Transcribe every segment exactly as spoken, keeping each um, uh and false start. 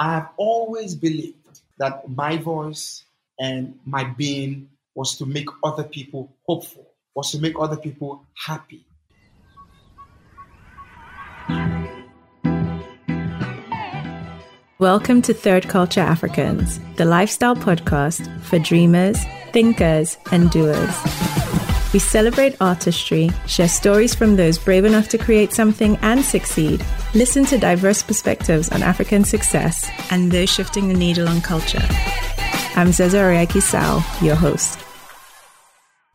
I have always believed that my voice and my being was to make other people hopeful, was to make other people happy. Welcome to Third Culture Africans, the lifestyle podcast for dreamers, thinkers, and doers. We celebrate artistry, share stories from those brave enough to create something and succeed, listen to diverse perspectives on African success, and those shifting the needle on culture. I'm Zezo Ariake-Sao, your host.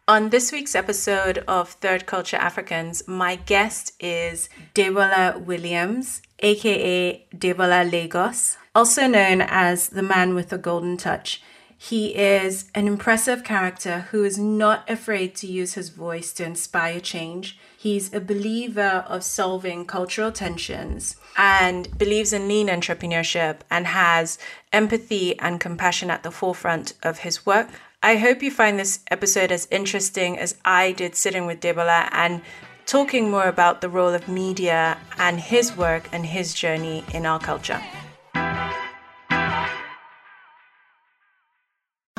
On this week's episode of Third Culture Africans, my guest is Debola Williams, aka Debola Lagos, also known as the man with the golden touch. He is an impressive character who is not afraid to use his voice to inspire change. He's a believer of solving cultural tensions and believes in lean entrepreneurship and has empathy and compassion at the forefront of his work. I hope you find this episode as interesting as I did sitting with Debola and talking more about the role of media and his work and his journey in our culture.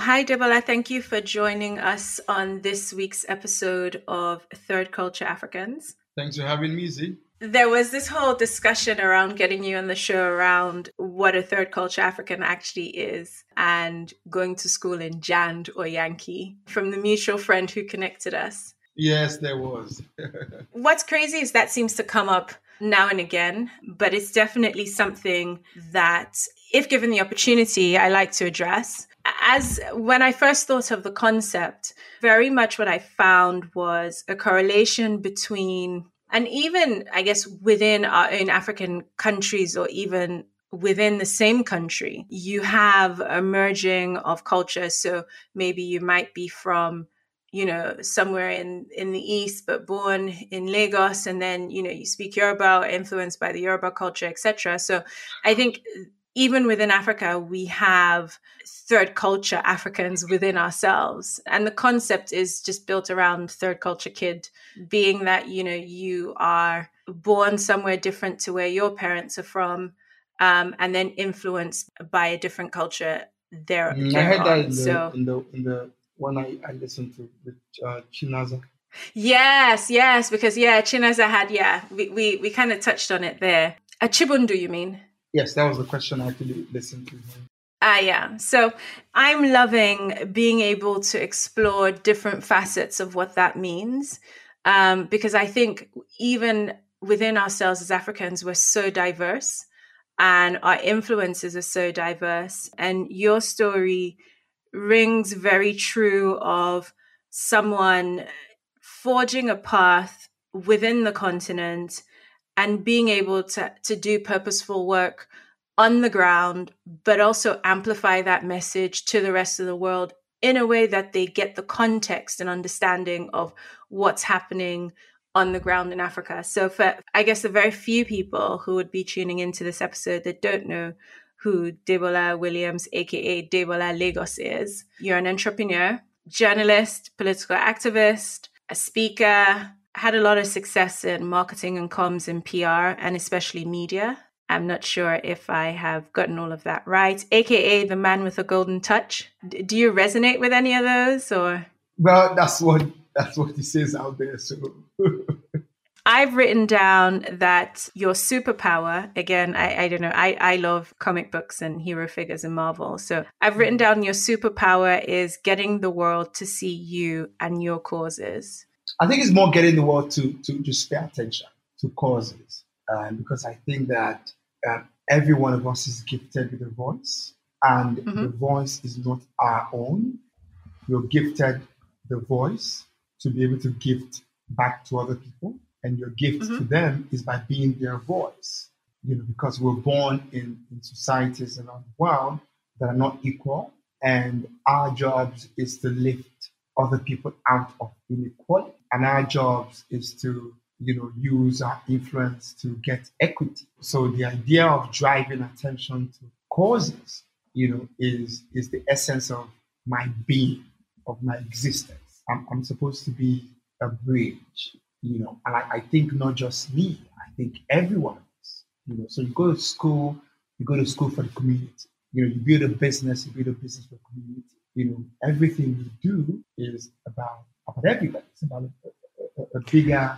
Hi, Debola. Thank you for joining us on this week's episode of Third Culture Africans. Thanks for having me, Z. There was this whole discussion around getting you on the show around what a third culture African actually is and going to school in Jand or Yankee from the mutual friend who connected us. Yes, there was. What's crazy is that seems to come up now and again, but it's definitely something that, if given the opportunity, I like to address. As when I first thought of the concept, very much what I found was a correlation between... and even, I guess, within our own African countries or even within the same country, you have a merging of cultures. So maybe you might be from, you know, somewhere in, in the East, but born in Lagos. And then, you know, you speak Yoruba or influenced by the Yoruba culture, et cetera. So I think even within Africa, we have third culture Africans within ourselves. And the concept is just built around third culture kid, being that, you know, you are born somewhere different to where your parents are from, um, and then influenced by a different culture there. I heard on. that in the, so, in, the, in the one I, I listened to with uh, Chinaza. Yes, yes, because, yeah, Chinaza had, yeah, we, we, we kind of touched on it there. A Chibundu, you mean? Yes, that was the question I actually listened to. Ah, uh, yeah. So I'm loving being able to explore different facets of what that means, um, because I think even within ourselves as Africans, we're so diverse and our influences are so diverse. And your story rings very true of someone forging a path within the continent and being able to, to do purposeful work on the ground, but also amplify that message to the rest of the world in a way that they get the context and understanding of what's happening on the ground in Africa. So for, I guess, the very few people who would be tuning into this episode that don't know who Debola Williams, aka Debola Lagos, is, you're an entrepreneur, journalist, political activist, a speaker, had a lot of success in marketing and comms and P R, and especially media. I'm not sure if I have gotten all of that right. A K A the man with a golden touch. D- do you resonate with any of those? Or well, that's what that's what he says out there. So I've written down that your superpower, again, I, I don't know, I, I love comic books and hero figures and Marvel. So I've written down your superpower is getting the world to see you and your causes. I think it's more getting the world to to just pay attention to causes, um, because I think that uh, every one of us is gifted with a voice, and mm-hmm. the voice is not our own. You're gifted the voice to be able to gift back to other people, and your gift mm-hmm. to them is by being their voice. You know, because we're born in, in societies around the world that are not equal, and our job is to lift other people out of inequality. And our jobs is to, you know, use our influence to get equity. So the idea of driving attention to causes, you know, is, is the essence of my being, of my existence. I'm, I'm supposed to be a bridge, you know, and I, I think not just me, I think everyone else, you know. So you go to school you go to school for the community. You know, you build a business, you build a business for the community. You know, everything you do is about, about everybody. It's about a, a, a bigger,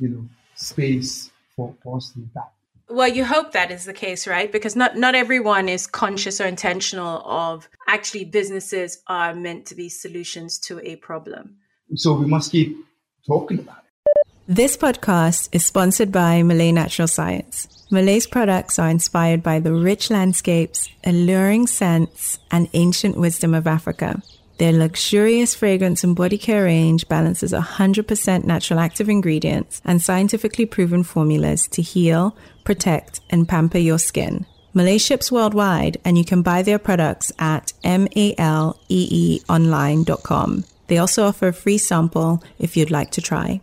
you know, space for us to impact. Well, you hope that is the case, right? Because not, not everyone is conscious or intentional of actually businesses are meant to be solutions to a problem. So we must keep talking about it. This podcast is sponsored by Malay Natural Science. Malay's products are inspired by the rich landscapes, alluring scents, and ancient wisdom of Africa. Their luxurious fragrance and body care range balances one hundred percent natural active ingredients and scientifically proven formulas to heal, protect, and pamper your skin. Malay ships worldwide, and you can buy their products at malee online dot com. They also offer a free sample if you'd like to try.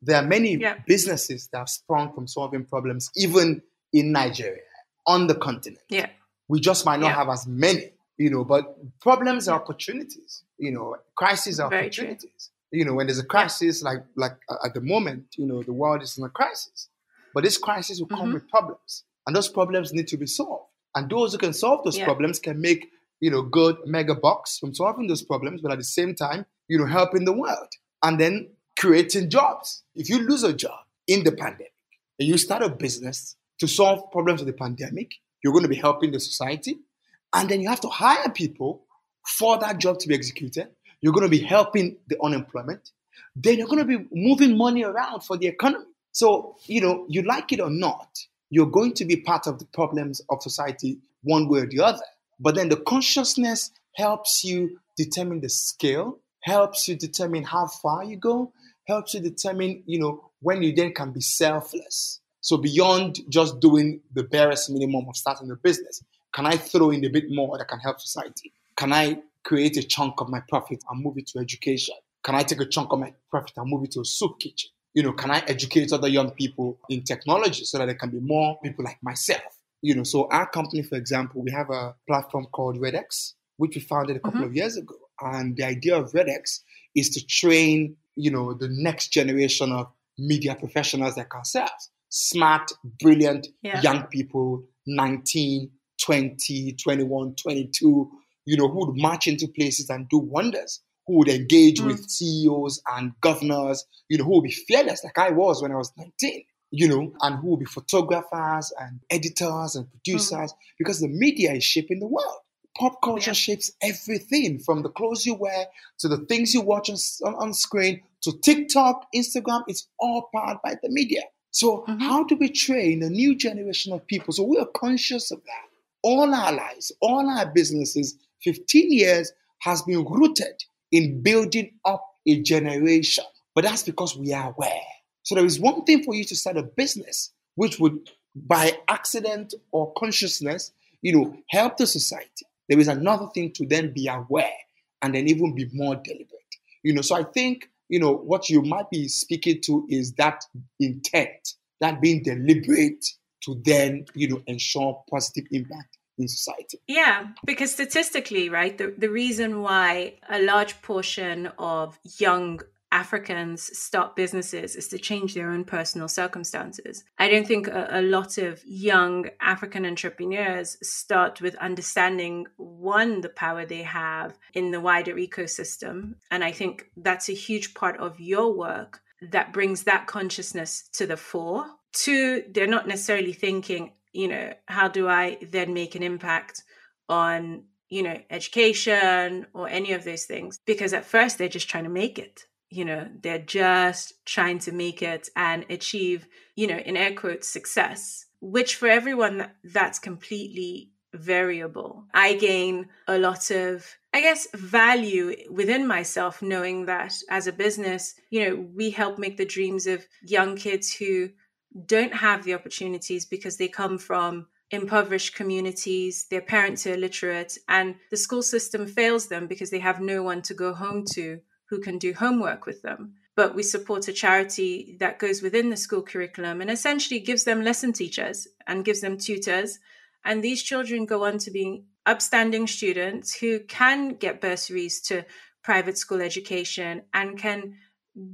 There are many yeah. businesses that have sprung from solving problems, even in Nigeria, on the continent. Yeah. We just might not yeah. have as many. You know, but problems are opportunities. You know, crises are Very opportunities. True. You know, when there's a crisis, like like at the moment, you know, the world is in a crisis. But this crisis will come mm-hmm. with problems, and those problems need to be solved. And those who can solve those yeah. problems can make, you know, good mega bucks from solving those problems, but at the same time, you know, helping the world and then creating jobs. If you lose a job in the pandemic and you start a business to solve problems of the pandemic, you're going to be helping the society. And then you have to hire people for that job to be executed. You're going to be helping the unemployment. Then you're going to be moving money around for the economy. So, you know, you like it or not, you're going to be part of the problems of society one way or the other. But then the consciousness helps you determine the scale, helps you determine how far you go, helps you determine, you know, when you then can be selfless. So beyond just doing the barest minimum of starting a business, can I throw in a bit more that can help society? Can I create a chunk of my profit and move it to education? Can I take a chunk of my profit and move it to a soup kitchen? You know, can I educate other young people in technology so that there can be more people like myself? You know, so our company, for example, we have a platform called Red X, which we founded a couple mm-hmm. of years ago. And the idea of Red X is to train, you know, the next generation of media professionals like ourselves. Smart, brilliant, yeah. young people, nineteen, twenty, twenty-one, twenty-two, you know, who would march into places and do wonders, who would engage mm. with C E Os and governors, you know, who would be fearless like I was when I was nineteen, you know, and who would be photographers and editors and producers mm. because the media is shaping the world. Pop culture yeah. shapes everything from the clothes you wear to the things you watch on, on, on screen to TikTok, Instagram. It's all powered by the media. So mm-hmm. how do we train a new generation of people? So we are conscious of that. All our lives, all our businesses, fifteen years has been rooted in building up a generation. But that's because we are aware. So there is one thing for you to start a business, which would, by accident or consciousness, you know, help the society. There is another thing to then be aware and then even be more deliberate. You know, so I think, you know, what you might be speaking to is that intent, that being deliberate to then, you know, ensure positive impact in society. Yeah, because statistically, right, the, the reason why a large portion of young Africans start businesses is to change their own personal circumstances. I don't think a, a lot of young African entrepreneurs start with understanding, one, the power they have in the wider ecosystem. And I think that's a huge part of your work that brings that consciousness to the fore. Two, they're not necessarily thinking, you know, how do I then make an impact on, you know, education or any of those things? Because at first they're just trying to make it, you know, they're just trying to make it and achieve, you know, in air quotes, success, which for everyone that's completely variable. I gain a lot of, I guess, value within myself, knowing that as a business, you know, we help make the dreams of young kids who don't have the opportunities because they come from impoverished communities, their parents are illiterate, and the school system fails them because they have no one to go home to who can do homework with them. But we support a charity that goes within the school curriculum and essentially gives them lesson teachers and gives them tutors. And these children go on to be upstanding students who can get bursaries to private school education and can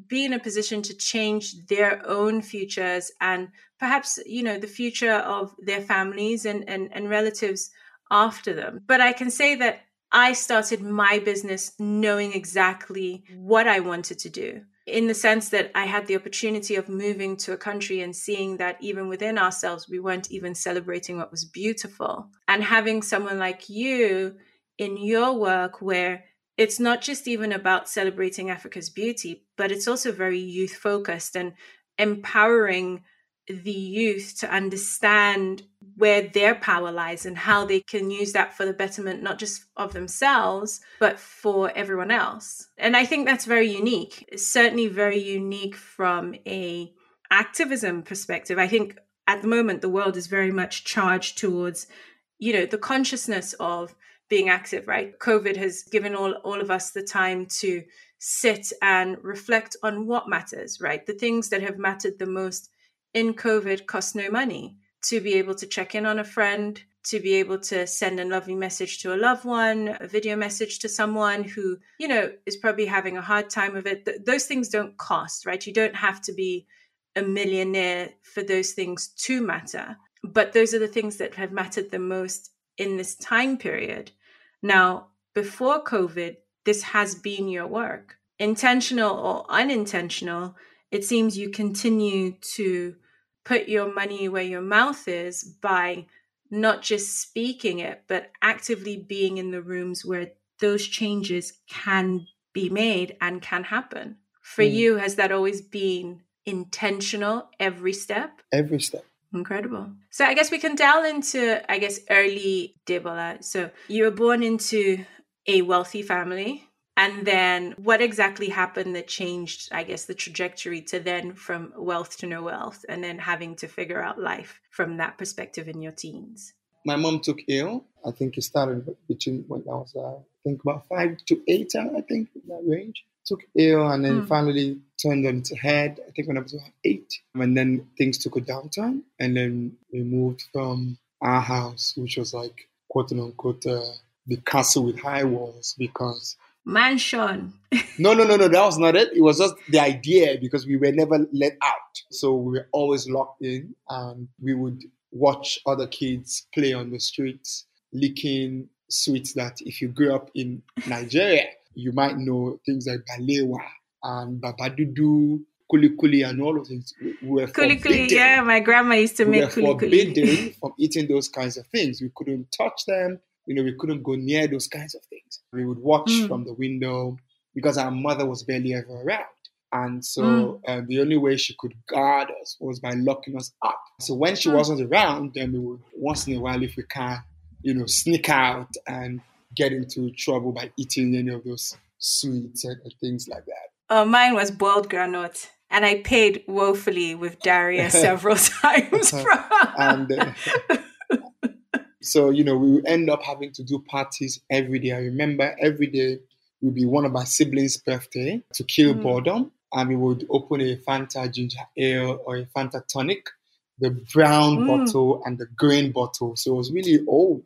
be in a position to change their own futures and perhaps, you know, the future of their families and, and, and relatives after them. But I can say that I started my business knowing exactly what I wanted to do, in the sense that I had the opportunity of moving to a country and seeing that even within ourselves, we weren't even celebrating what was beautiful. And having someone like you in your work, where it's not just even about celebrating Africa's beauty, but it's also very youth focused and empowering the youth to understand where their power lies and how they can use that for the betterment, not just of themselves, but for everyone else. And I think that's very unique. It's certainly very unique from a activism perspective. I think at the moment, the world is very much charged towards, you know, the consciousness of being active, right? COVID has given all, all of us the time to sit and reflect on what matters, right? The things that have mattered the most in COVID cost no money. To be able to check in on a friend, to be able to send a lovely message to a loved one, a video message to someone who, you know, is probably having a hard time of it. Th- those things don't cost, right? You don't have to be a millionaire for those things to matter. But those are the things that have mattered the most in this time period. Now, before COVID, this has been your work. Intentional or unintentional, it seems you continue to put your money where your mouth is by not just speaking it, but actively being in the rooms where those changes can be made and can happen. For mm. you, has that always been intentional, every step? Every step. Incredible. So I guess we can delve into, I guess, early Debola. So you were born into a wealthy family. And then what exactly happened that changed, I guess, the trajectory to then from wealth to no wealth, and then having to figure out life from that perspective in your teens? My mom took ill. I think it started between when I was, uh, I think, about five to eight, I think, in that range. Took ill and then mm. finally turned on its head, I think, when I was about eight. And then things took a downturn. And then we moved from our house, which was like, quote unquote, uh, the castle with high walls, because... Mansion. no, no, no, no. That was not it. It was just the idea, because we were never let out. So we were always locked in, and we would watch other kids play on the streets, licking sweets that if you grew up in Nigeria, you might know things like balewa and babadudu, kulikuli, and all of things. We were kulikuli, forbidden. Yeah, my grandma used to we make kulikuli. Forbidden from eating those kinds of things. We couldn't touch them. You know, we couldn't go near those kinds of things. We would watch mm. from the window, because our mother was barely ever around. And so mm. uh, the only way she could guard us was by locking us up. So when she mm. wasn't around, then we would, once in a while, if we can, you know, sneak out and get into trouble by eating any of those sweets and, and things like that. Oh, mine was boiled granite. And I paid woefully with diarrhea several times. From... and... Uh, So, you know, we would end up having to do parties every day. I remember every day would be one of my siblings' birthday to kill mm. boredom. And we would open a Fanta ginger ale or a Fanta tonic, the brown mm. bottle and the green bottle. So it was really old,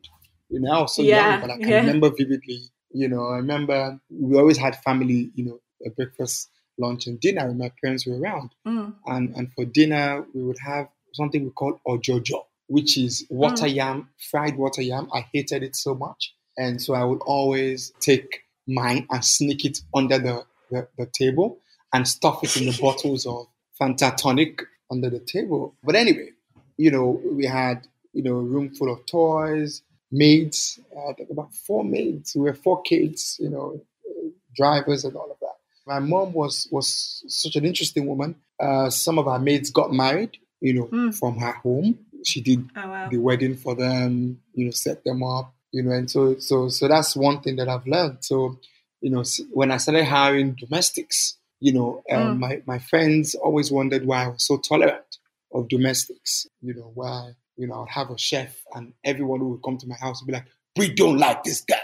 you know, I was so yeah. young, but I can yeah. remember vividly, you know, I remember we always had family, you know, a breakfast, lunch and dinner when my parents were around. Mm. And, and for dinner, we would have something we call Ojojo, which is water mm. yam, fried water yam. I hated it so much. And so I would always take mine and sneak it under the, the, the table and stuff it in the bottles of Fanta tonic under the table. But anyway, you know, we had, you know, a room full of toys, maids, uh, about four maids. We were four kids, you know, drivers and all of that. My mom was, was such an interesting woman. Uh, some of our maids got married, you know, mm. from her home. She did oh, wow. the wedding for them, you know, set them up, you know, and so so so that's one thing that I've learned. So, you know, when I started hiring domestics, you know, um, mm. my, my friends always wondered why I was so tolerant of domestics, you know, why, you know, I'd have a chef and everyone who would come to my house would be like, we don't like this guy.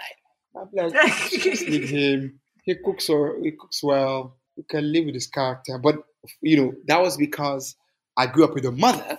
I'd be like, just leave him. He cooks, or, he cooks well. You can live with his character. But, you know, that was because I grew up with a mother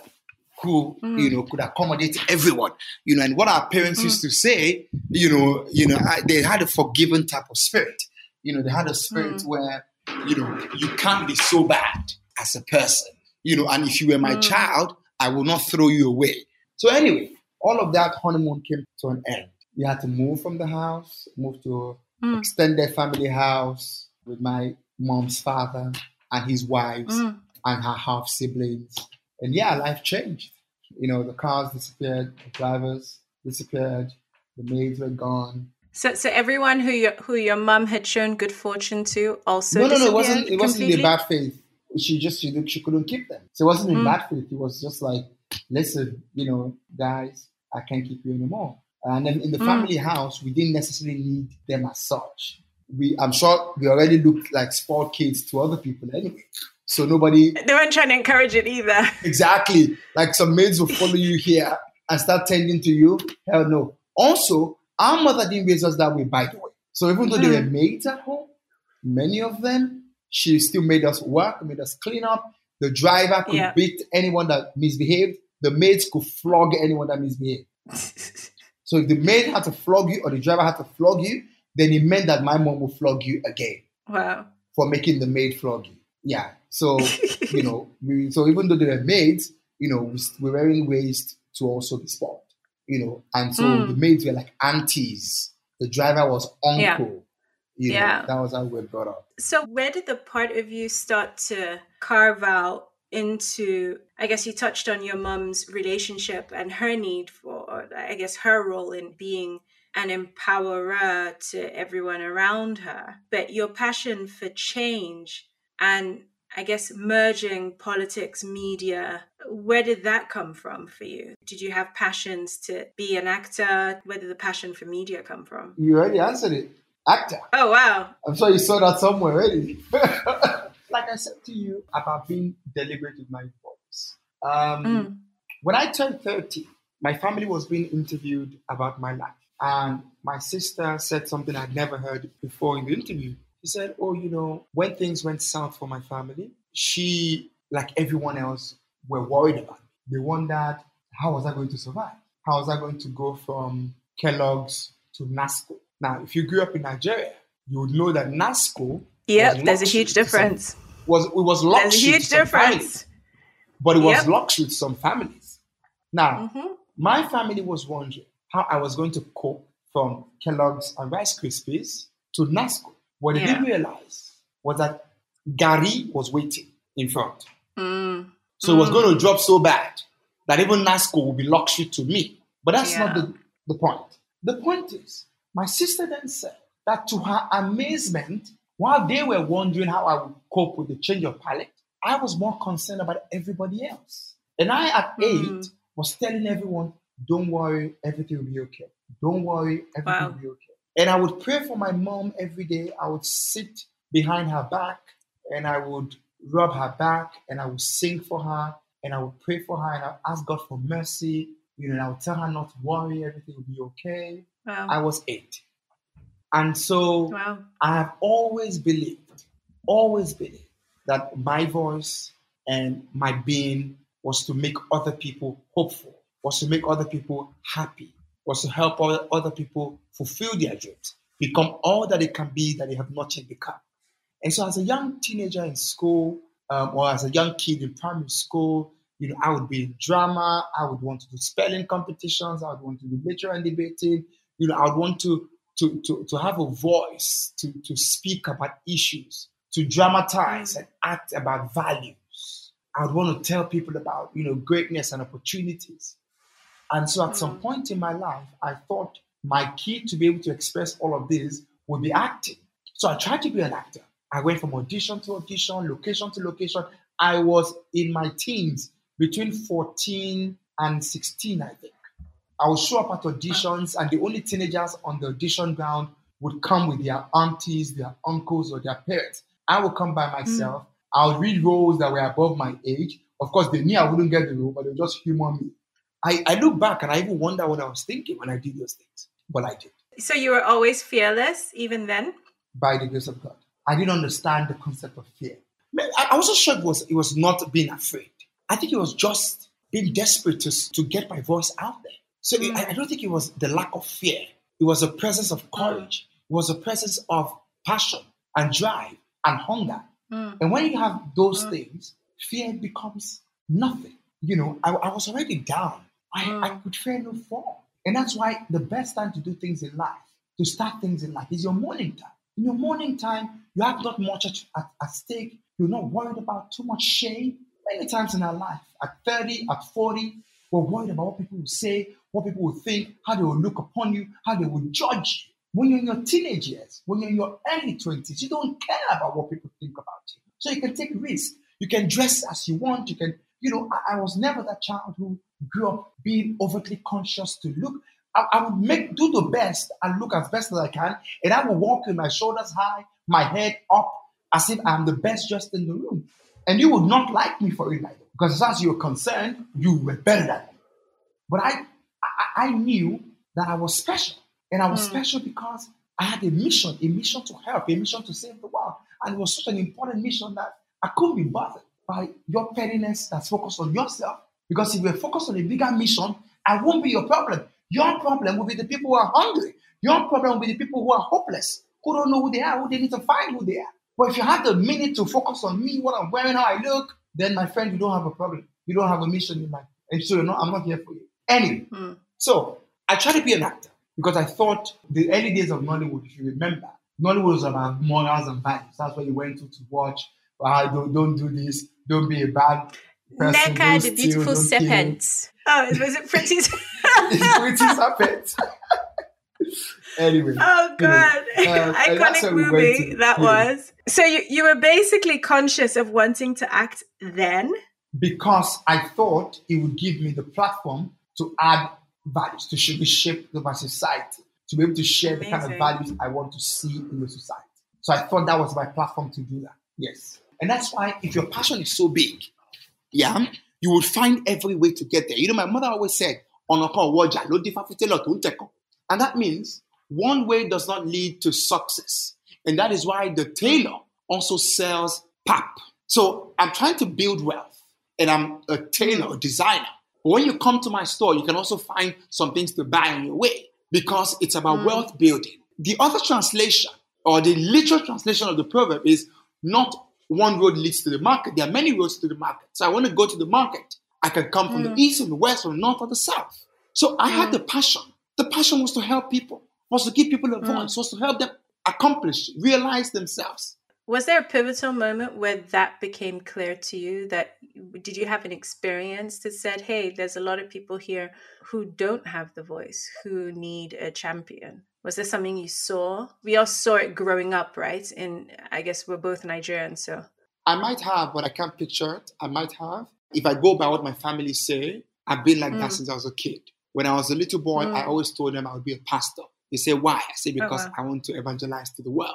who, mm. you know, could accommodate everyone, you know, and what our parents mm. used to say, you know, you know, I, they had a forgiving type of spirit, you know, they had a spirit mm. where you know, you can't be so bad as a person, you know, and if you were my mm. child, I will not throw you away. So anyway, all of that honeymoon came to an end. We had to move from the house, move to mm. extended family house with my mom's father and his wives mm. and her half-siblings. And yeah, life changed. You know, the cars disappeared, the drivers disappeared, the maids were gone. So, so everyone who your who your mum had shown good fortune to also no, no, no, it wasn't. It wasn't in bad faith. She just she, she couldn't keep them. So it wasn't in mm. bad faith. It was just like, listen, you know, guys, I can't keep you anymore. And then in the mm. family house, we didn't necessarily need them as such. We, I'm sure, we already looked like spoiled kids to other people anyway. So nobody. They weren't trying to encourage it either. Exactly. Like some maids will follow you here and start tending to you. Hell no. Also, our mother didn't raise us that way, by the way. So even though mm. they were maids at home, many of them, she still made us work, made us clean up. The driver could yeah. beat anyone that misbehaved. The maids could flog anyone that misbehaved. So if the maid had to flog you or the driver had to flog you, then it meant that my mom would flog you again. Wow. For making the maid flog you. Yeah. So, you know, we, so even though they were maids, you know, we were in ways to also be spoiled. You know, and so mm. the maids were like aunties. The driver was uncle. Yeah. You know, yeah. that was how we were brought up. So where did the part of you start to carve out into, I guess you touched on your mom's relationship and her need for, or I guess her role in being an empowerer to everyone around her, but your passion for change and I guess merging politics, media, where did that come from for you? Did you have passions to be an actor? Where did the passion for media come from? You already answered it. Actor. Oh, wow. I'm sure you saw that somewhere already. Like I said to you about being deliberate with my voice. Um, mm. When I turned thirty, my family was being interviewed about my life. And my sister said something I'd never heard before in the interview. She said, oh, you know, when things went south for my family, she, like everyone else, were worried about it. They wondered, how was I going to survive? How was I going to go from Kellogg's to Nasco? Now, if you grew up in Nigeria, you would know that Nasco... Yep, there's a huge difference. Some, was, it was luxury There's a huge difference. Families, but it was yep. luxury to some families. Now, mm-hmm. my family was wondering how I was going to cope from Kellogg's and Rice Krispies to Nasco. What they yeah. didn't realize was that Gari was waiting in front. Mm. So mm. it was going to drop so bad that even Nasco would be luxury to me. But that's yeah. not the, the point. The point is, my sister then said that to her amazement, while they were wondering how I would cope with the change of palate, I was more concerned about everybody else. And I, at mm. eight, was telling everyone, don't worry, everything will be okay. Don't worry, everything wow. will be okay. And I would pray for my mom every day. I would sit behind her back and I would rub her back and I would sing for her and I would pray for her and I would ask God for mercy. You know, and I would tell her not to worry, everything will be okay. Wow. I was eight. And so wow. I have always believed, always believed that my voice and my being was to make other people hopeful, was to make other people happy, was to help other people fulfill their dreams, become all that they can be that they have not yet become. And so as a young teenager in school, um, or as a young kid in primary school, you know, I would be in drama, I would want to do spelling competitions, I would want to do literature and debating, you know, I would want to To, to, to have a voice, to, to speak about issues, to dramatize and act about values. I would want to tell people about, you know, greatness and opportunities. And so at some point in my life, I thought my key to be able to express all of this would be acting. So I tried to be an actor. I went from audition to audition, location to location. I was in my teens, between fourteen and sixteen, I think. I would show up at auditions, and the only teenagers on the audition ground would come with their aunties, their uncles, or their parents. I would come by myself. Mm. I would read roles that were above my age. Of course, they knew I wouldn't get the role, but they would just humor me. I, I look back, and I even wonder what I was thinking when I did those things. But I did. So you were always fearless, even then? By the grace of God. I didn't understand the concept of fear. I was just sure it was, it was not being afraid. I think it was just being desperate to, to get my voice out there. So it, I don't think it was the lack of fear. It was a presence of courage. It was a presence of passion and drive. and hunger. Mm. And when you have those mm. things, fear becomes nothing. You know, I, I was already down. I, mm. I could fear no fall. And that's why the best time to do things in life, to start things in life, is your morning time. In your morning time, you have not much at, at, at stake. You're not worried about too much shame. Many times in our life, at thirty, at forty, we're worried about what people will say, what people will think, how they will look upon you, how they will judge you. When you're in your teenage years, when you're in your early twenties, you don't care about what people think about you. So you can take risks. You can dress as you want. You can, you know, I, I was never that child who grew up being overtly conscious to look. I, I would make do the best and look as best as I can. And I would walk with my shoulders high, my head up, as if I'm the best just in the room. And you would not like me for it, like that. Because as far as you're concerned, you were better than me. But I, I, I knew that I was special. And I was mm. special because I had a mission, a mission to help, a mission to save the world. And it was such an important mission that I couldn't be bothered by your pettiness that's focused on yourself. Because if you're focused on a bigger mission, I won't be your problem. Your problem will be the people who are hungry. Your problem will be the people who are hopeless, who don't know who they are, who they need to find who they are. But if you have the minute to focus on me, what I'm wearing, how I look, then, my friend, you don't have a problem. You don't have a mission in mind. And so, you know, I'm not here for you. Anyway, mm. so I tried to be an actor because I thought the early days of Nollywood, if you remember, Nollywood was about morals and values. That's what you went to to watch. Uh, don't, don't do this. Don't be a bad person. Neca, the beautiful serpent. Oh, was it pretty? It's pretty serpent. Anyway. Oh, God. You know, uh, iconic movie we that was. So you, you were basically conscious of wanting to act then? Because I thought it would give me the platform to add values, to shape my society, to be able to share Amazing. The kind of values I want to see in the society. So I thought that was my platform to do that. Yes. And that's why if your passion is so big, yeah, you will find every way to get there. You know, my mother always said, and that means one way does not lead to success. And that is why the tailor also sells pap. So I'm trying to build wealth and I'm a tailor, a designer. But when you come to my store, you can also find some things to buy on your way because it's about mm. wealth building. The other translation or the literal translation of the proverb is not one road leads to the market. There are many roads to the market. So I want to go to the market. I can come from mm. the east and the west or the north or the south. So I mm. had the passion. The passion was to help people, was to give people a voice, mm. was to help them accomplish, realize themselves. Was there a pivotal moment where that became clear to you? That did you have an experience that said, hey, there's a lot of people here who don't have the voice, who need a champion? Was there something you saw? We all saw it growing up, right? And I guess we're both Nigerian, so. I might have, but I can't picture it. I might have. If I go by what my family say, I've been like mm. that since I was a kid. When I was a little boy, mm. I always told them I would be a pastor. They say, why? I say, because oh, wow. I want to evangelize to the world.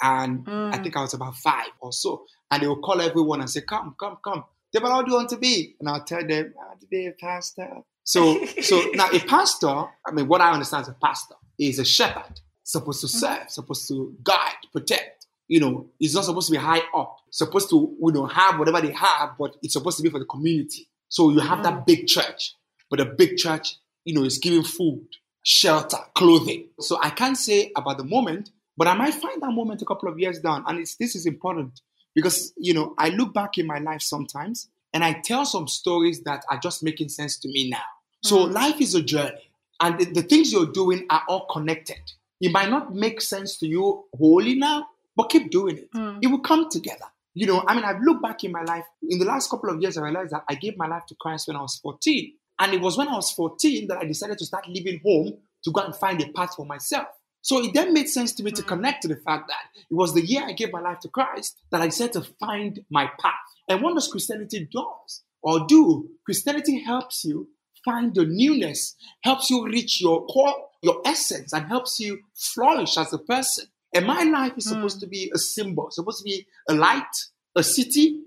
And mm. I think I was about five or so. And they would call everyone and say, come, come, come. They would all do you want to be? And I'll tell them, I want to be a pastor. So, so now a pastor, I mean, what I understand is a pastor is a shepherd, supposed to serve, supposed to guide, protect. You know, he's not supposed to be high up, supposed to, you know, have whatever they have, but it's supposed to be for the community. So you have mm. that big church, but a big church, you know, it's giving food, shelter, clothing. So I can't say about the moment, but I might find that moment a couple of years down. And it's, this is important because, you know, I look back in my life sometimes and I tell some stories that are just making sense to me now. Mm-hmm. So life is a journey and the, the things you're doing are all connected. It might not make sense to you wholly now, but keep doing it. Mm. It will come together. You know, I mean, I've looked back in my life. In the last couple of years, I realized that I gave my life to Christ when I was fourteen. And it was when I was fourteen that I decided to start leaving home to go and find a path for myself. So it then made sense to me to connect to the fact that it was the year I gave my life to Christ that I decided to find my path. And what does Christianity does or do? Christianity helps you find your newness, helps you reach your core, your essence, and helps you flourish as a person. And my life is supposed mm. to be a symbol, supposed to be a light, a city,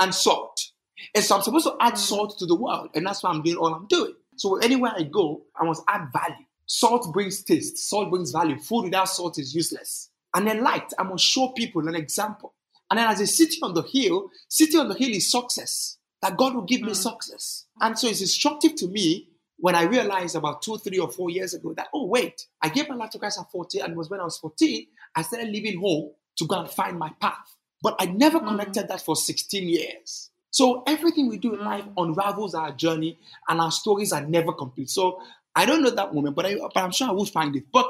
and salt. And so I'm supposed to add salt to the world. And that's why I'm doing all I'm doing. So anywhere I go, I must add value. Salt brings taste. Salt brings value. Food without salt is useless. And then light, I must show people an example. And then as a city on the hill, city on the hill is success. That God will give mm-hmm. me success. And so it's instructive to me when I realized about two, three or four years ago that, oh, wait, I gave my life to Christ at fourteen. And it was when I was fourteen, I started leaving home to go and find my path. But I never mm-hmm. connected that for sixteen years. So everything we do in life unravels our journey, and our stories are never complete. So I don't know that moment, but, I, but I'm sure I will find it. But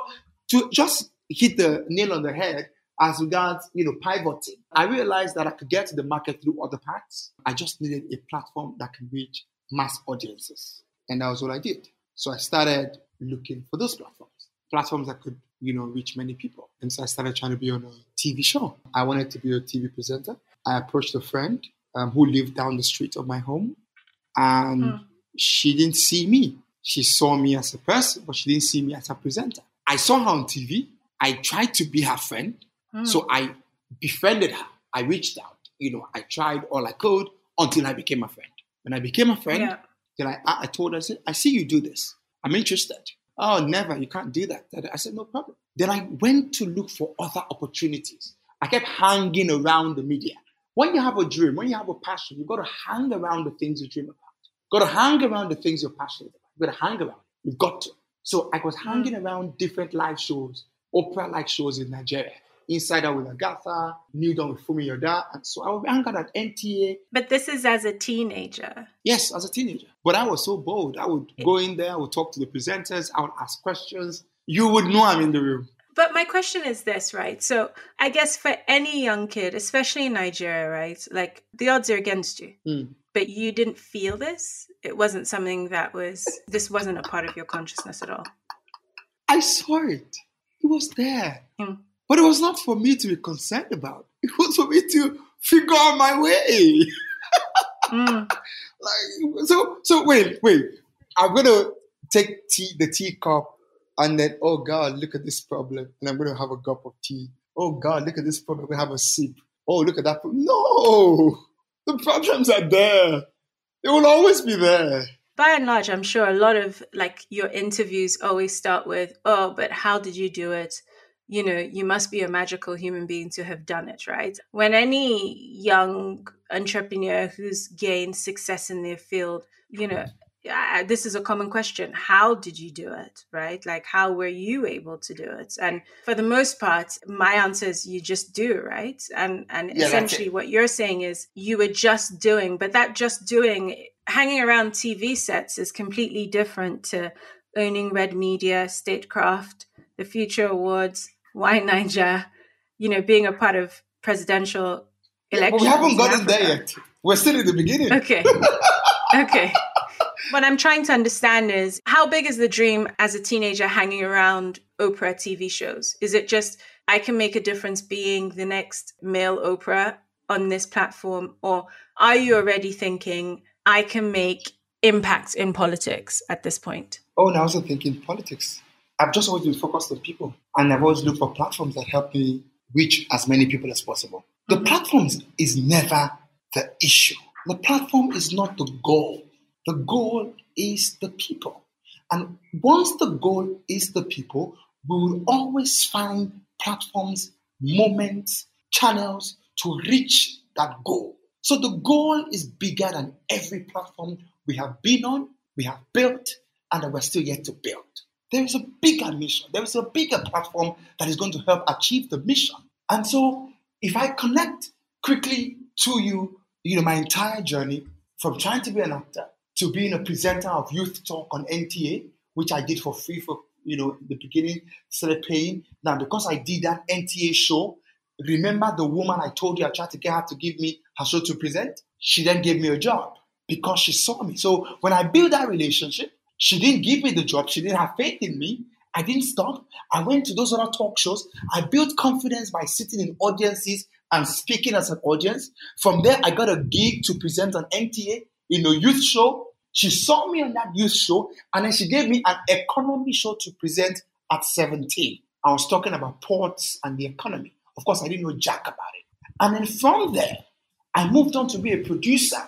to just hit the nail on the head as regards, you know, pivoting, I realized that I could get to the market through other paths. I just needed a platform that can reach mass audiences. And that was what I did. So I started looking for those platforms, platforms that could, you know, reach many people. And so I started trying to be on a T V show. I wanted to be a T V presenter. I approached a friend Um, who lived down the street of my home. And mm. she didn't see me. She saw me as a person, but she didn't see me as a presenter. I saw her on T V. I tried to be her friend. Mm. So I befriended her. I reached out. You know, I tried all I could until I became a friend. When I became a friend, yeah. then I, I told her, I said, I see you do this. I'm interested. Oh, never. You can't do that. I said, no problem. Then I went to look for other opportunities. I kept hanging around the media. When you have a dream, when you have a passion, you've got to hang around the things you dream about. You've got to hang around the things you're passionate about. You've got to hang around. You've got to. So I was hanging around different live shows, Oprah-like shows in Nigeria. Insider with Agatha, New Dawn with Fumi Yoda. And so I would hang out at N T A. But this is as a teenager. Yes, as a teenager. But I was so bold. I would go in there, I would talk to the presenters, I would ask questions. You would know I'm in the room. But my question is this, right? So I guess for any young kid, especially in Nigeria, right? Like the odds are against you, mm. but you didn't feel this. It wasn't something that was, this wasn't a part of your consciousness at all. I saw it. It was there. Mm. But it was not for me to be concerned about. It was for me to figure out my way. mm. Like, so, so wait, wait. I'm going to take tea, the teacup. And then, oh, God, look at this problem. And I'm going to have a cup of tea. Oh, God, look at this problem. We have a sip. Oh, look at that problem. No, the problems are there. They will always be there. By and large, I'm sure a lot of, like, your interviews always start with, oh, but how did you do it? You know, you must be a magical human being to have done it, right? When any young entrepreneur who's gained success in their field, you know, Uh, this is a common question. How did you do it, right? Like, how were you able to do it? And for the most part, my answer is you just do, right? And and yeah, essentially what you're saying is you were just doing, but that just doing, hanging around T V sets is completely different to owning Red Media, Statecraft, The Future Awards, Y Naija, you know, being a part of presidential elections. Yeah, but we haven't gotten there yet. We're still in the beginning. Okay. Okay. What I'm trying to understand is, how big is the dream as a teenager hanging around Oprah T V shows? Is it just, I can make a difference being the next male Oprah on this platform? Or are you already thinking, I can make impacts in politics at this point? Oh, and I also think in politics. I've just always been focused on people. And I've always looked for platforms that help me reach as many people as possible. The platforms is never the issue. The platform is not the goal. The goal is the people. And once the goal is the people, we will always find platforms, moments, channels to reach that goal. So the goal is bigger than every platform we have been on, we have built, and that we're still yet to build. There is a bigger mission. There is a bigger platform that is going to help achieve the mission. And so if I connect quickly to you, you know, my entire journey from trying to be an actor to being a presenter of Youth Talk on N T A, which I did for free for, you know, the beginning, started paying. Now, because I did that N T A show, remember the woman I told you I tried to get her to give me her show to present? She then gave me a job because she saw me. So when I built that relationship, she didn't give me the job. She didn't have faith in me. I didn't stop. I went to those other talk shows. I built confidence by sitting in audiences and speaking as an audience. From there, I got a gig to present on N T A. In a youth show, she saw me on that youth show, and then she gave me an economy show to present at seventeen. I was talking about ports and the economy. Of course, I didn't know jack about it. And then from there, I moved on to be a producer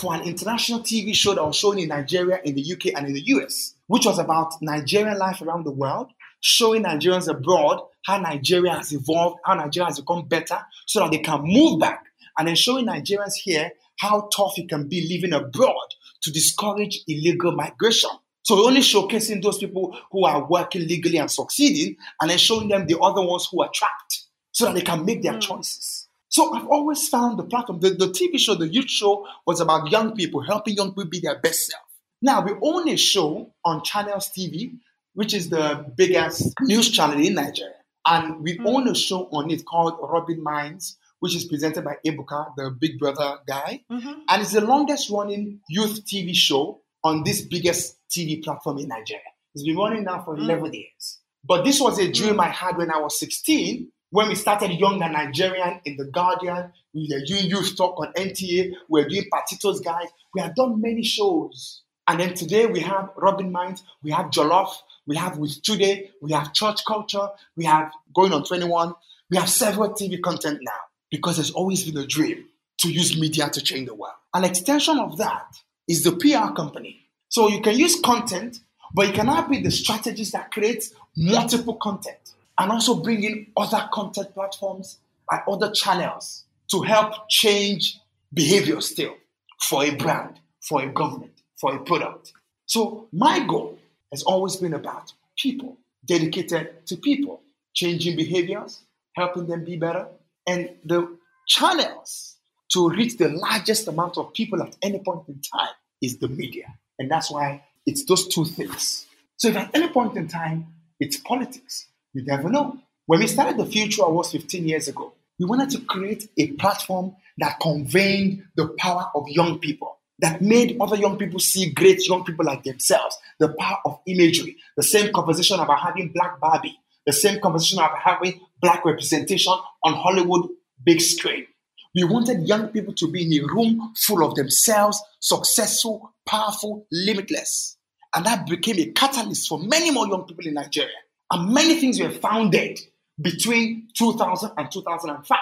for an international T V show that was shown in Nigeria, in the U K, and in the U S, which was about Nigerian life around the world, showing Nigerians abroad how Nigeria has evolved, how Nigeria has become better, so that they can move back, and then showing Nigerians here how tough it can be living abroad to discourage illegal migration. So we're only showcasing those people who are working legally and succeeding, and then showing them the other ones who are trapped so that they can make their mm. choices. So I've always found the platform, the, the T V show, the youth show was about young people, helping young people be their best self. Now, we own a show on Channels T V, which is the biggest news channel in Nigeria. And we mm-hmm. own a show on it called Rubbin' Minds, which is presented by Ebuka, the Big Brother guy. Mm-hmm. And it's the longest running youth T V show on this biggest T V platform in Nigeria. It's been running now for mm-hmm. eleven years. But this was a dream mm-hmm. I had when I was sixteen, when we started Younger Nigerian in The Guardian. We were doing youth talk on N T A. We were doing Patitos guys. We had done many shows. And then today we have Rubbin' Minds, we have Jollof, we have With Today, we have Church Culture, we have Going On twenty-one. We have several T V content now because there's always been a dream to use media to change the world. An extension of that is the P R company. So you can use content, but you can now be the strategist that creates multiple content and also bring in other content platforms and other channels to help change behavior still for a brand, for a government, for a product. So my goal has always been about people, dedicated to people, changing behaviors, helping them be better. And the channels to reach the largest amount of people at any point in time is the media. And that's why it's those two things. So if at any point in time, it's politics, you never know. When we started the Future Awards fifteen years ago, we wanted to create a platform that conveyed the power of young people, that made other young people see great young people like themselves, the power of imagery, the same conversation about having Black Barbie, the same conversation about having Black representation on Hollywood big screen. We wanted young people to be in a room full of themselves, successful, powerful, limitless. And that became a catalyst for many more young people in Nigeria. And many things were founded between two thousand and two thousand five,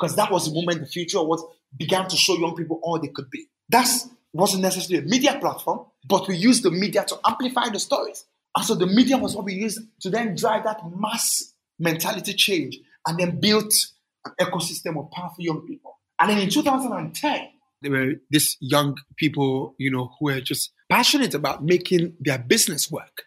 because that was the moment the Future Awards began to show young people all they could be. That wasn't necessarily a media platform, but we used the media to amplify the stories. And so the media was what we used to then drive that mass mentality change and then built an ecosystem of powerful young people. And then in two thousand ten, there were these young people, you know, who were just passionate about making their business work,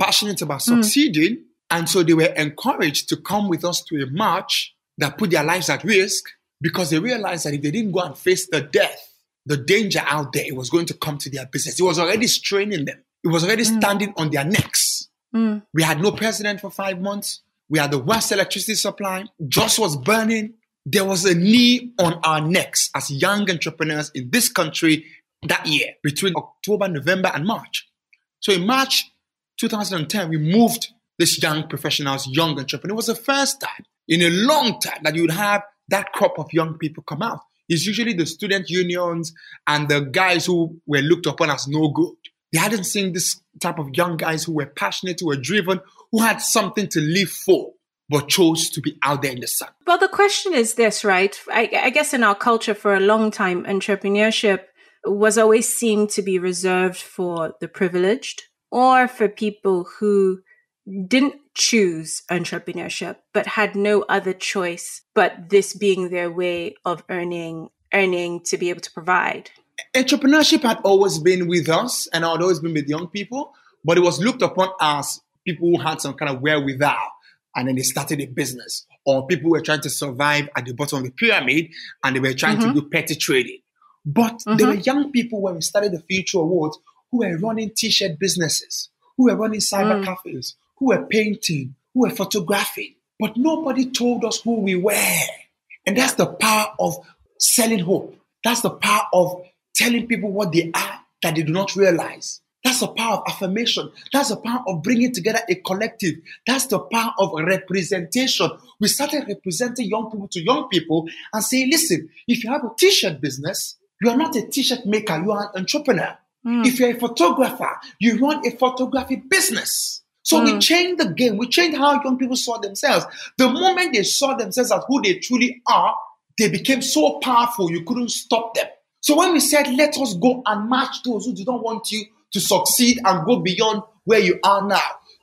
passionate about succeeding. Mm. And so they were encouraged to come with us to a march that put their lives at risk, because they realized that if they didn't go and face the death, the danger out there, it was going to come to their business. It was already straining them. It was already mm. standing on their necks. Mm. We had no president for five months. We had the worst electricity supply. Just was burning. There was a knee on our necks as young entrepreneurs in this country that year, between October, November, and March. So in March two thousand ten, we moved this young professionals, young entrepreneurs. It was the first time in a long time that you would have that crop of young people come out. It's usually the student unions and the guys who were looked upon as no good. They hadn't seen this type of young guys who were passionate, who were driven, who had something to live for, but chose to be out there in the sun. Well, the question is this, right? I, I guess in our culture for a long time, entrepreneurship was always seen to be reserved for the privileged or for people who didn't choose entrepreneurship, but had no other choice but this being their way of earning, earning to be able to provide. Entrepreneurship had always been with us and had always been with young people, but it was looked upon as people who had some kind of wherewithal and then they started a business, or people were trying to survive at the bottom of the pyramid and they were trying mm-hmm. to do petty trading. But mm-hmm. there were young people when we started the Future Awards who were running t-shirt businesses, who were running cyber mm. cafes, who were painting, who were photographing, but nobody told us who we were. And that's the power of selling hope. That's the power of telling people what they are that they do not realize. That's the power of affirmation. That's the power of bringing together a collective. That's the power of representation. We started representing young people to young people and saying, listen, if you have a t-shirt business, you are not a t-shirt maker, you are an entrepreneur. Mm. If you're a photographer, you run a photography business. So mm. we changed the game. We changed how young people saw themselves. The moment they saw themselves as who they truly are, they became so powerful, you couldn't stop them. So when we said, let us go and match those who do not want you to succeed and go beyond where you are now,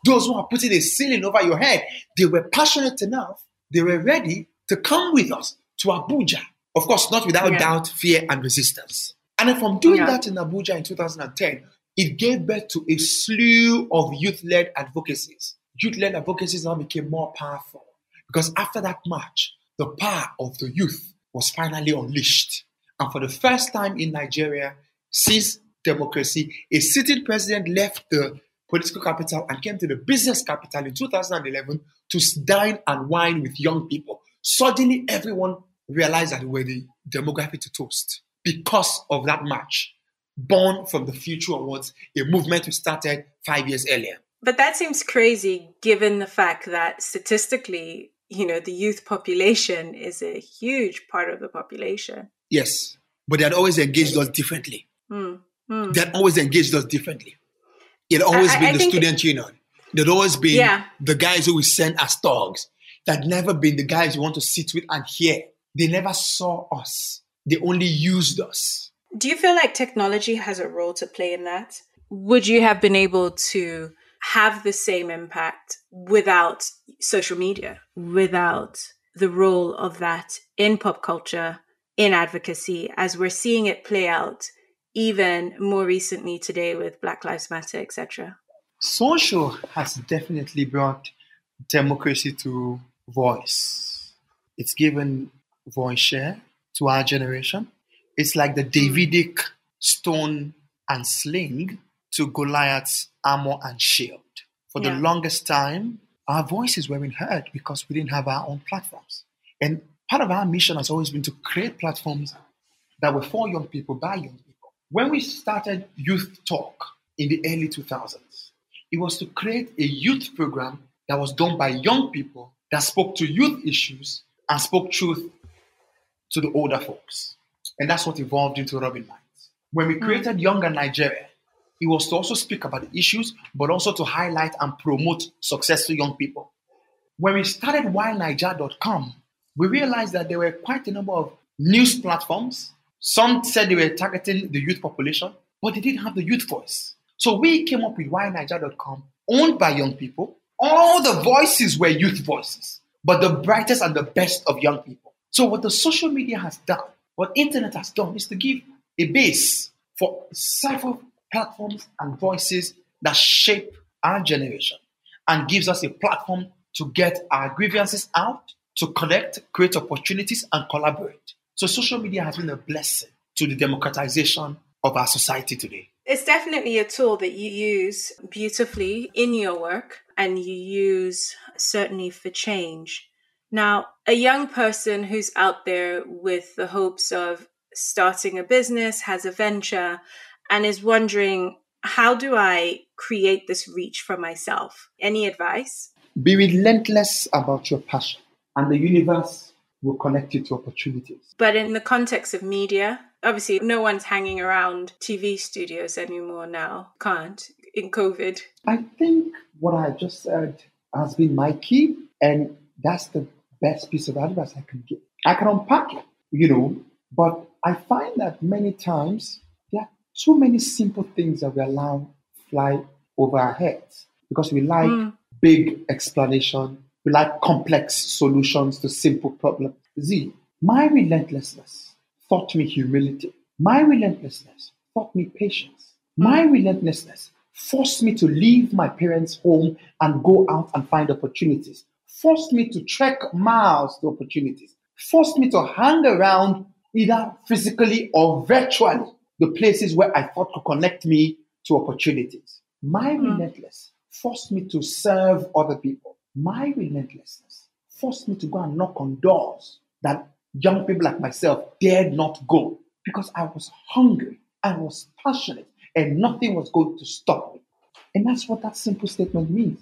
those who are putting a ceiling over your head, they were passionate enough, they were ready to come with us to Abuja. Of course, not without yeah. doubt, fear and resistance. And then from doing yeah. that in Abuja in two thousand ten, it gave birth to a slew of youth-led advocacies. Youth-led advocacies now became more powerful because after that march, the power of the youth, was finally unleashed. And for the first time in Nigeria since democracy, a seated president left the political capital and came to the business capital in two thousand eleven to dine and wine with young people. Suddenly, everyone realized that we were the demography to toast because of that march, born from the Future Awards, a movement we started five years earlier. But that seems crazy, given the fact that statistically, you know, the youth population is a huge part of the population. Yes, but they had always engaged us differently. Mm, mm. They had always engaged us differently. It had always I, been I the student union. You know, they'd always been yeah. the guys who we sent as thugs. That never been the guys you want to sit with and hear. They never saw us. They only used us. Do you feel like technology has a role to play in that? Would you have been able to have the same impact without social media, without the role of that in pop culture, in advocacy, as we're seeing it play out even more recently today with Black Lives Matter, et cetera? Social has definitely brought democracy to voice. It's given voice share to our generation. It's like the Davidic stone and sling to Goliath's armor and shield. For yeah. the longest time, our voices weren't heard because we didn't have our own platforms. And part of our mission has always been to create platforms that were for young people, by young people. When we started Youth Talk in the early two thousands, it was to create a youth program that was done by young people that spoke to youth issues and spoke truth to the older folks. And that's what evolved into Rubbin' Minds. When we created Younger Nigerian, it was to also speak about the issues, but also to highlight and promote successful young people. When we started Y Naija dot com, we realized that there were quite a number of news platforms. Some said they were targeting the youth population, but they didn't have the youth voice. So we came up with Y Naija dot com, owned by young people. All the voices were youth voices, but the brightest and the best of young people. So what the social media has done, what internet has done, is to give a base for several platforms and voices that shape our generation and gives us a platform to get our grievances out, to connect, create opportunities, and collaborate. So social media has been a blessing to the democratization of our society today. It's definitely a tool that you use beautifully in your work and you use certainly for change. Now, a young person who's out there with the hopes of starting a business, has a venture, and is wondering, how do I create this reach for myself? Any advice? Be relentless about your passion, and the universe will connect you to opportunities. But in the context of media, obviously no one's hanging around T V studios anymore now. Can't, in COVID. I think what I just said has been my key, and that's the best piece of advice I can give. I can unpack it, you know, but I find that many times there are too many simple things that we allow fly over our heads because we like mm. big explanation, we like complex solutions to simple problems. Z, my relentlessness taught me humility. My relentlessness taught me patience. My relentlessness forced me to leave my parents' home and go out and find opportunities. Forced me to trek miles to opportunities, forced me to hang around either physically or virtually the places where I thought could connect me to opportunities. My mm. relentlessness forced me to serve other people. My relentlessness forced me to go and knock on doors that young people like myself dared not go because I was hungry, I was passionate, and nothing was going to stop me. And that's what that simple statement means.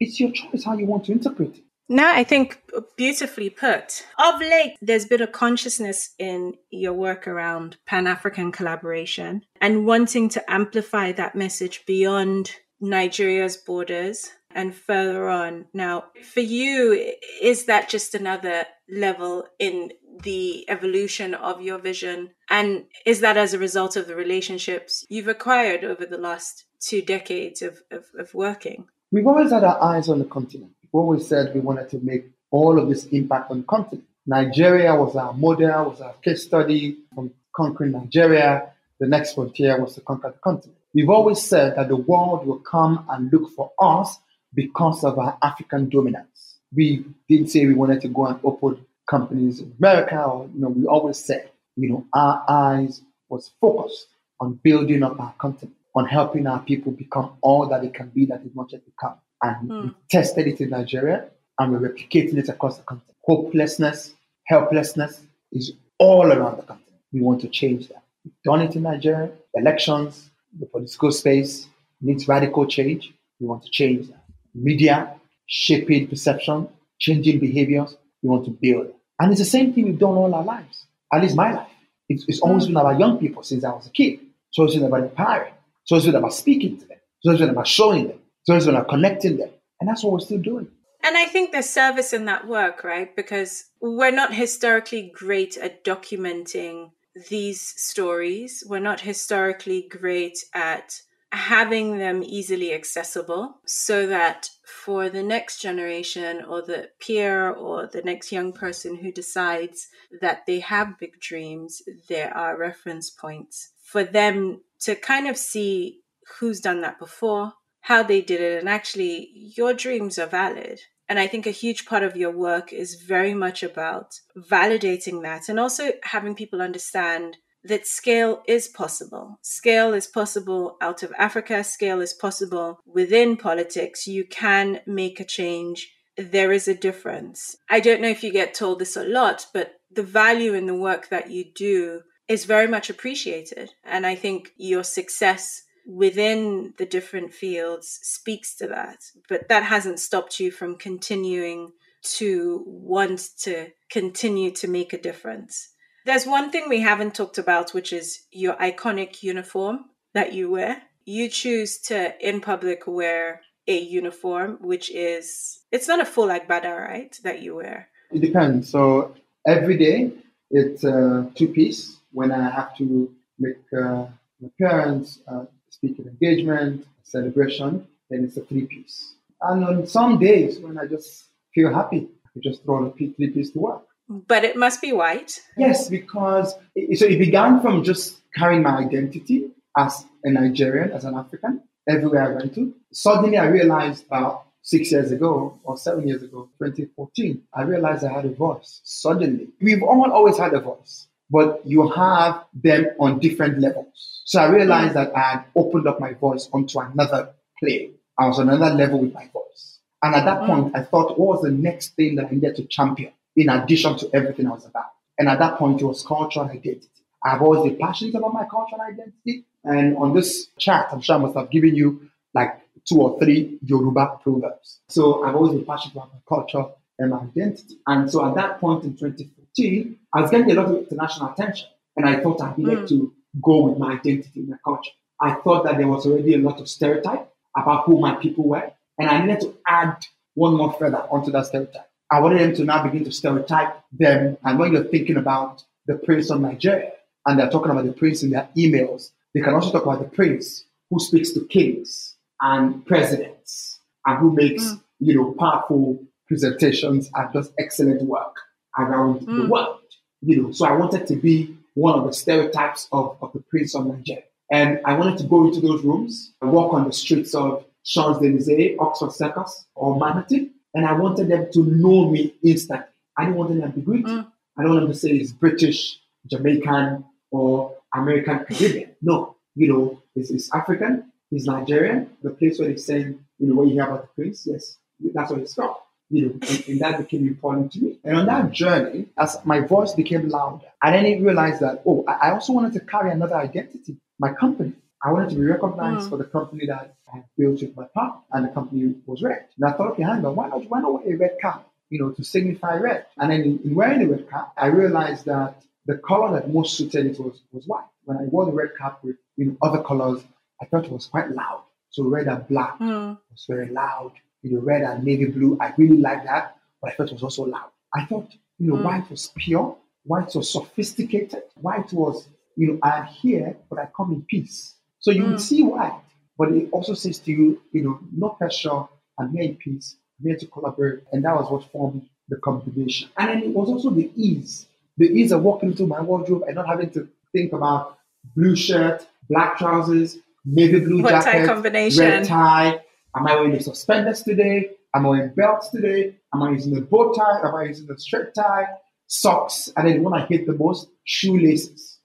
It's your choice how you want to interpret it. No, I think beautifully put. Of late, there's been a consciousness in your work around Pan-African collaboration and wanting to amplify that message beyond Nigeria's borders and further on. Now, for you, is that just another level in the evolution of your vision? And is that as a result of the relationships you've acquired over the last two decades of, of, of working? We've always had our eyes on the continent. We've always said we wanted to make all of this impact on the continent. Nigeria was our model, was our case study. From conquering Nigeria, the next frontier was to conquer the continent. We've always said that the world will come and look for us because of our African dominance. We didn't say we wanted to go and open companies in America, or, you know, we always said, you know, our eyes was focused on building up our continent, on helping our people become all that they can be, that they wanted to become. And mm. we tested it in Nigeria, and we're replicating it across the continent. Hopelessness, helplessness is all around the continent. We want to change that. We've done it in Nigeria. Elections, the political space needs radical change. We want to change that. Media, shaping perception, changing behaviors, we want to build. And it's the same thing we've done all our lives, at least my life. It's, it's always been about young people since I was a kid. It's always been about empowering. It's always been about speaking to them. It's always been about showing them. It's always been about connecting them. And that's what we're still doing. And I think there's service in that work, right? Because we're not historically great at documenting these stories. We're not historically great at having them easily accessible so that for the next generation or the peer or the next young person who decides that they have big dreams, there are reference points for them to kind of see who's done that before, how they did it, and actually your dreams are valid. And I think a huge part of your work is very much about validating that and also having people understand that scale is possible. Scale is possible out of Africa. Scale is possible within politics. You can make a change. There is a difference. I don't know if you get told this a lot, but the value in the work that you do is very much appreciated. And I think your success within the different fields speaks to that. But that hasn't stopped you from continuing to want to continue to make a difference. There's one thing we haven't talked about, which is your iconic uniform that you wear. You choose to, in public, wear a uniform, which is, it's not a full agbada, right, that you wear? It depends. So every day, it's a two-piece. When I have to make uh, an appearance, uh, speak at engagement, celebration, then it's a three-piece. And on some days, when I just feel happy, I just throw a three-piece to work. But it must be white. Yes, because it, so it began from just carrying my identity as a Nigerian, as an African, everywhere I went to. Suddenly I realized about six years ago or seven years ago, twenty fourteen, I realized I had a voice. Suddenly. We've all always had a voice, but you have them on different levels. So I realized that I had opened up my voice onto another plane. I was on another level with my voice. And at that point, I thought, what was the next thing that I needed to champion? In addition to everything I was about. And at that point, it was cultural identity. I've always been passionate about my cultural identity. And on this chat, I'm sure I must have given you like two or three Yoruba proverbs. So I've always been passionate about my culture and my identity. And so at that point in twenty fifteen, I was getting a lot of international attention. And I thought I needed mm. to go with my identity and my culture. I thought that there was already a lot of stereotype about who my people were. And I needed to add one more further onto that stereotype. I wanted them to now begin to stereotype them. And when you're thinking about the prince of Nigeria, and they're talking about the prince in their emails, they can also talk about the prince who speaks to kings and presidents and who makes, mm. you know, powerful presentations and does excellent work around mm. the world. You know, so I wanted to be one of the stereotypes of, of the prince of Nigeria. And I wanted to go into those rooms and walk on the streets of Champs-Élysées, Oxford Circus, or Manhattan. And I wanted them to know me instantly. I didn't want them to be greedy. Mm. I don't want them to say it's British, Jamaican, or American Caribbean. No, you know, it's, it's African, it's Nigerian. The place where they say, you know, what you hear about the prince, yes, that's what it's called. You know, and, and that became important to me. And on that journey, as my voice became louder, I then realized that, oh, I also wanted to carry another identity, my company. I wanted to be recognized mm. for the company that I had built with my partner, and the company was red. And I thought, okay, hang on, why not, why not wear a red cap, you know, to signify red? And then in, in wearing the red cap, I realized that the color that most suited it was, was white. When I wore the red cap with, you know, other colors, I thought it was quite loud. So red and black mm. was very loud. You know, red and navy blue, I really liked that, but I thought it was also loud. I thought, you know, mm. white was pure, white was sophisticated, white was, you know, I am here, but I come in peace. So you mm. will see why, but it also says to you, you know, no pressure, I'm here in peace, I'm here to collaborate. And that was what formed the combination. And then it was also the ease, the ease of walking into my wardrobe and not having to think about blue shirt, black trousers, navy blue what jacket, tie combination. Red tie. Am I wearing suspenders today? Am I wearing belts today? Am I using a bow tie? Am I using a straight tie? socks, and then the one I hate the most, shoelaces.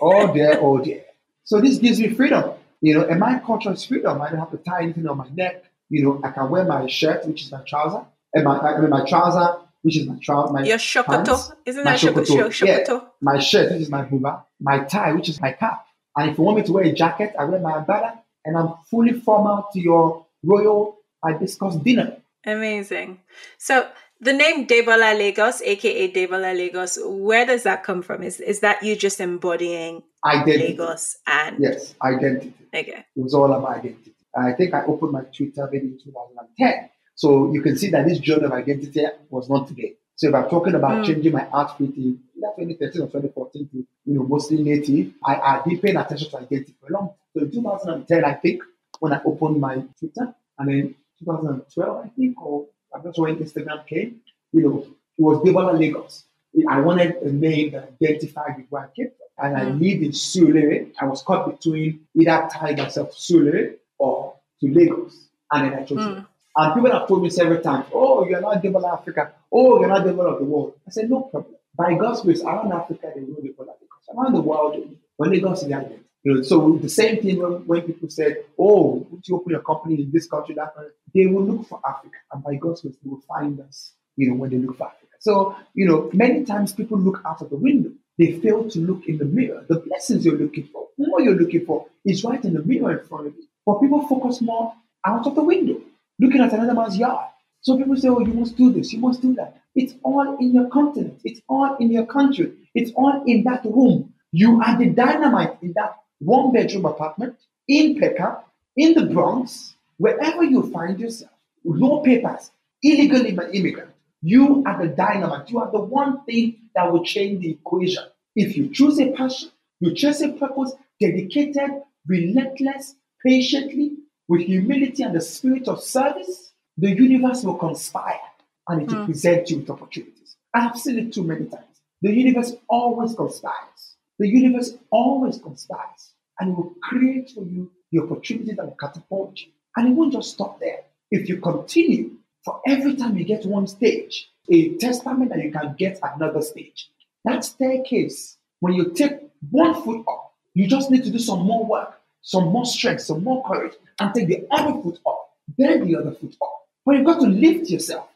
Oh dear, oh dear. So this gives me freedom. You know, and my culture is freedom. I don't have to tie anything on my neck. You know, I can wear my shirt, which is my trouser, and my I mean, my trouser, which is my trouser. My Your shokoto, pants, isn't that shokoto? shokoto? Yeah. My shirt, which is my buba. My tie, which is my cap. And if you want me to wear a jacket, I wear my abaya, and I'm fully formal to your royal hibiscus dinner. Amazing. So the name Debola Lagos, aka Debola Lagos, where does that come from? Is is that you just embodying identity? Lagos and yes, identity. Okay, it was all about identity. I think I opened my Twitter maybe in two thousand ten, so you can see that this journey of identity was not today. So if I'm talking about mm. changing my outfit in twenty thirteen or twenty fourteen to, you know, mostly native, I I've been paying attention to identity for long. So in two thousand ten, I think, when I opened my Twitter, and then two thousand twelve, I think, or I'm not sure when Instagram came, you know, it was Debola Lagos. I wanted a name that identified with where I came from. And mm. I lived in Surulere. I was caught between either tying myself to Surulere or to Lagos. And then I chose mm. it. And people have told me several times, oh, you're not Debola Africa. Oh, you're not Debola of the world. I said, no problem. By God's grace, around Africa, they know Debola Lagos. Around the world, but Lagos is the identity. You know, so the same thing when, when people said, oh, would you open your company in this country, that country? They will look for Africa. And by God's grace, they will find us, you know, when they look for Africa. So, you know, many times people look out of the window. They fail to look in the mirror. The blessings you're looking for, what you're looking for, is right in the mirror in front of you. But people focus more out of the window, looking at another man's yard. So people say, oh, you must do this, you must do that. It's all in your continent. It's all in your country. It's all in that room. You are the dynamite in that one-bedroom apartment, in Pekka, in the Bronx, wherever you find yourself, no papers, illegal immigrant, you are the dynamite. You are the one thing that will change the equation. If you choose a passion, you choose a purpose, dedicated, relentless, patiently, with humility and the spirit of service, the universe will conspire and it will mm. present you with opportunities. I have seen it too many times. The universe always conspires. The universe always conspires. And it will create for you the opportunity that will catapult you. And it won't just stop there. If you continue, for every time you get one stage, a testament that you can get another stage. That staircase, when you take one foot up, you just need to do some more work, some more strength, some more courage, and take the other foot up, then the other foot up. But you've got to lift yourself.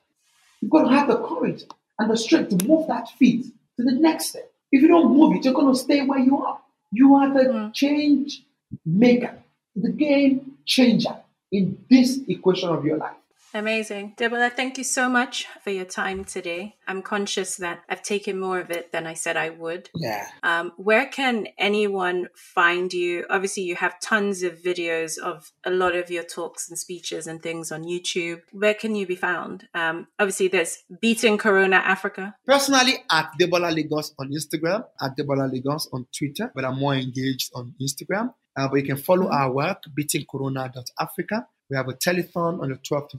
You've got to have the courage and the strength to move that feet to the next step. If you don't move it, you're going to stay where you are. You are the mm. change maker, the game changer in this equation of your life. Amazing. Debola, thank you so much for your time today. I'm conscious that I've taken more of it than I said I would. Yeah. Um, where can anyone find you? Obviously, you have tons of videos of a lot of your talks and speeches and things on YouTube. Where can you be found? Um, obviously, there's Beating Corona Africa. Personally, at Debola Lagos on Instagram, at Debola Lagos on Twitter, but I'm more engaged on Instagram. Uh, but you can follow our work, beating corona dot africa. We have a telethon on the twelfth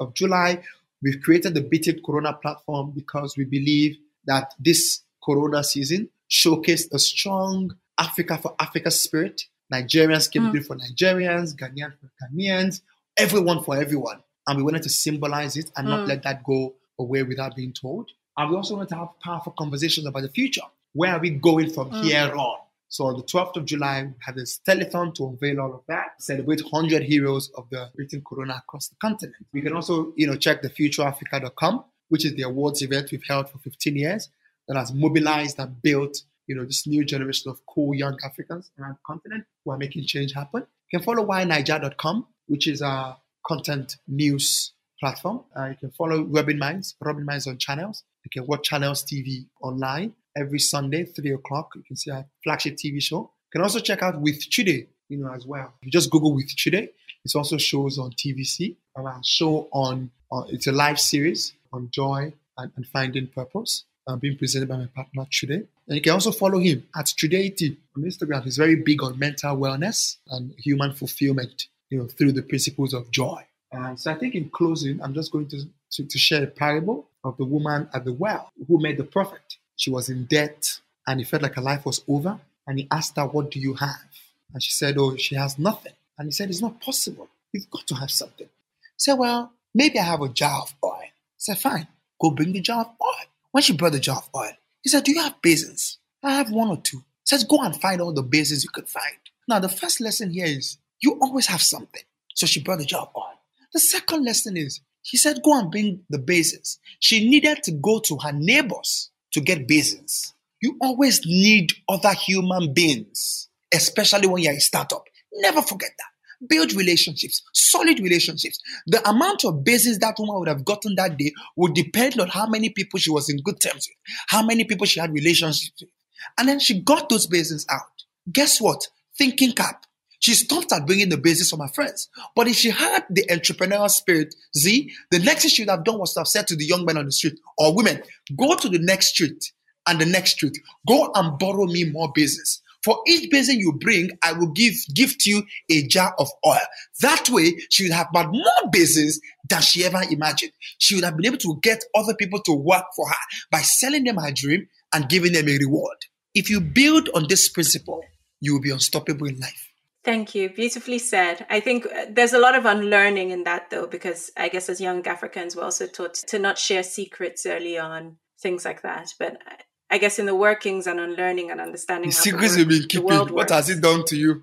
of July. We've created the Beating Corona platform because we believe that this Corona season showcased a strong Africa for Africa spirit. Nigerians came through mm. for Nigerians, Ghanaians for Ghanaians, everyone for everyone. And we wanted to symbolize it and mm. not let that go away without being told. And we also wanted to have powerful conversations about the future. Where are we going from mm. here on? So on the twelfth of July, we have this telethon to unveil all of that, celebrate one hundred heroes of the Beating Corona across the continent. We can also, you know, check the future africa dot com, which is the awards event we've held for fifteen years that has mobilized and built, you know, this new generation of cool young Africans around the continent who are making change happen. You can follow Y Naija dot com, which is our content news platform. Uh, you can follow Rubbin' Minds, Rubbin' Minds on Channels. You can watch Channels T V online. Every Sunday, three o'clock, you can see our flagship T V show. You can also check out With Trude, you know, as well. If you just Google With Trude, it also shows on T V C. Our show on, uh, it's a live series on joy and, and finding purpose, uh, being presented by my partner, Trude. And you can also follow him at Trudeity on Instagram. He's very big on mental wellness and human fulfillment, you know, through the principles of joy. And so I think in closing, I'm just going to, to, to share a parable of the woman at the well who met the prophet. She was in debt and it felt like her life was over. And he asked her, what do you have? And she said, oh, she has nothing. And he said, it's not possible. You've got to have something. He said, well, maybe I have a jar of oil. He said, fine, go bring the jar of oil. When she brought the jar of oil, he said, do you have basins? I have one or two. He says, go and find all the basins you could find. Now, the first lesson here is, you always have something. So she brought the jar of oil. The second lesson is, she said, go and bring the basins. She needed to go to her neighbors to get basins. You always need other human beings, especially when you're a startup. Never forget that. Build relationships, solid relationships. The amount of basins that woman would have gotten that day would depend on how many people she was in good terms with, how many people she had relationships with. And then she got those basins out. Guess what? Thinking cap. She stopped at bringing the basis from her friends. But if she had the entrepreneurial spirit, Z, the next thing she would have done was to have said to the young men on the street or women, go to the next street and the next street. Go and borrow me more basis. For each basin you bring, I will give gift you a jar of oil. That way, she would have had more basins than she ever imagined. She would have been able to get other people to work for her by selling them her dream and giving them a reward. If you build on this principle, you will be unstoppable in life. Thank you. Beautifully said. I think there's a lot of unlearning in that, though, because I guess as young Africans, we're also taught to not share secrets early on, things like that. But I guess in the workings and unlearning and understanding the how secrets the, world, you've been keeping, the world works. What has it done to you?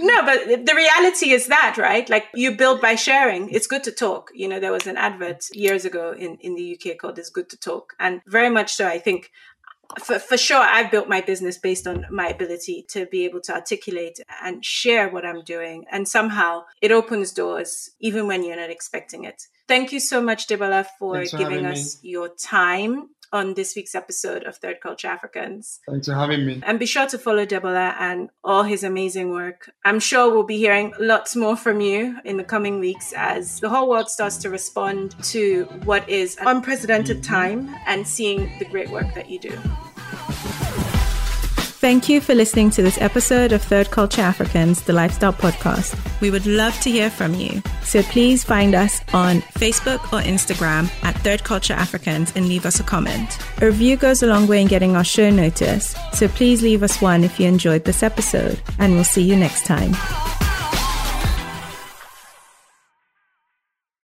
No, but the reality is that, right? Like, you build by sharing. It's good to talk. You know, there was an advert years ago in, in the U K called It's Good to Talk. And very much so, I think. For, for sure, I've built my business based on my ability to be able to articulate and share what I'm doing. And somehow it opens doors, even when you're not expecting it. Thank you so much, Debola, for Thanks giving for us me. your time on this week's episode of Third Culture Africans. Thanks for having me. And be sure to follow Debola and all his amazing work. I'm sure we'll be hearing lots more from you in the coming weeks as the whole world starts to respond to what is an unprecedented time and seeing the great work that you do. Thank you for listening to this episode of Third Culture Africans, the Lifestyle Podcast. We would love to hear from you. So please find us on Facebook or Instagram at Third Culture Africans and leave us a comment. A review goes a long way in getting our show noticed. So please leave us one if you enjoyed this episode, and we'll see you next time.